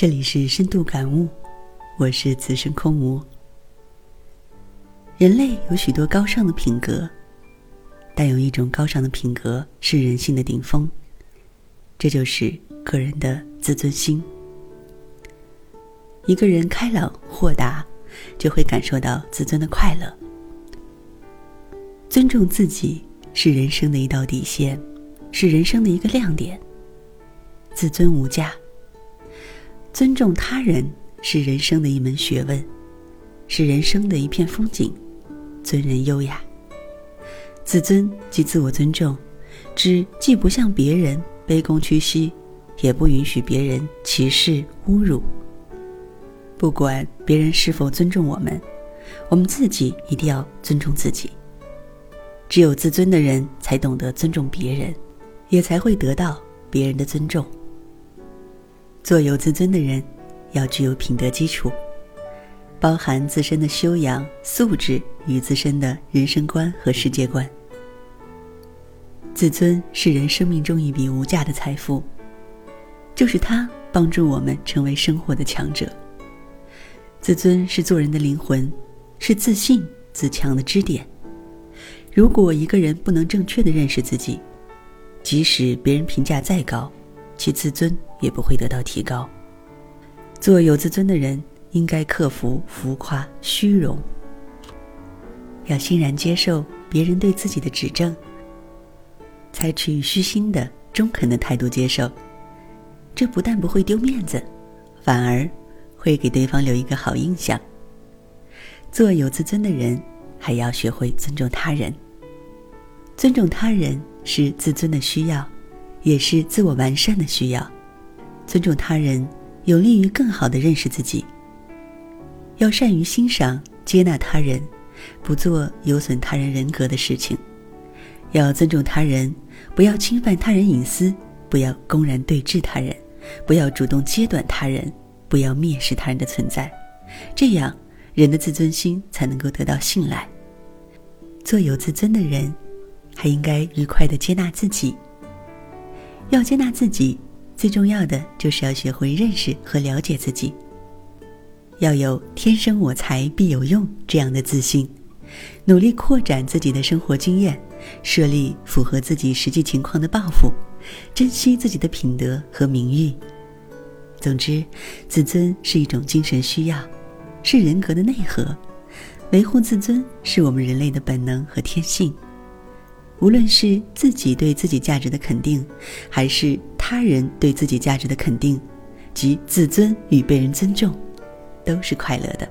这里是深度感悟，我是此生空无。人类有许多高尚的品格，但有一种高尚的品格是人性的顶峰，这就是个人的自尊心。一个人开朗豁达，就会感受到自尊的快乐。尊重自己是人生的一道底线，是人生的一个亮点。自尊无价，尊重他人是人生的一门学问，是人生的一片风景，尊人优雅。自尊即自我尊重，指既不向别人卑躬屈膝，也不允许别人歧视侮辱。不管别人是否尊重我们，我们自己一定要尊重自己。只有自尊的人才懂得尊重别人，也才会得到别人的尊重。做有自尊的人，要具有品德基础，包含自身的修养、素质与自身的人生观和世界观。自尊是人生命中一笔无价的财富，就是它帮助我们成为生活的强者。自尊是做人的灵魂，是自信自强的支点。如果一个人不能正确地认识自己，即使别人评价再高，其自尊也不会得到提高。做有自尊的人，应该克服浮夸虚荣，要欣然接受别人对自己的指正，采取虚心的中肯的态度接受，这不但不会丢面子，反而会给对方留一个好印象。做有自尊的人，还要学会尊重他人。尊重他人是自尊的需要，也是自我完善的需要。尊重他人有利于更好地认识自己。要善于欣赏接纳他人，不做有损他人人格的事情。要尊重他人，不要侵犯他人隐私，不要公然对峙他人，不要主动揭短他人，不要蔑视他人的存在。这样人的自尊心才能够得到信赖。做有自尊的人，还应该愉快地接纳自己。要接纳自己，最重要的就是要学会认识和了解自己，要有天生我材必有用这样的自信，努力扩展自己的生活经验，设立符合自己实际情况的抱负，珍惜自己的品德和名誉。总之，自尊是一种精神需要，是人格的内核，维护自尊是我们人类的本能和天性。无论是自己对自己价值的肯定，还是他人对自己价值的肯定，即自尊与被人尊重，都是快乐的。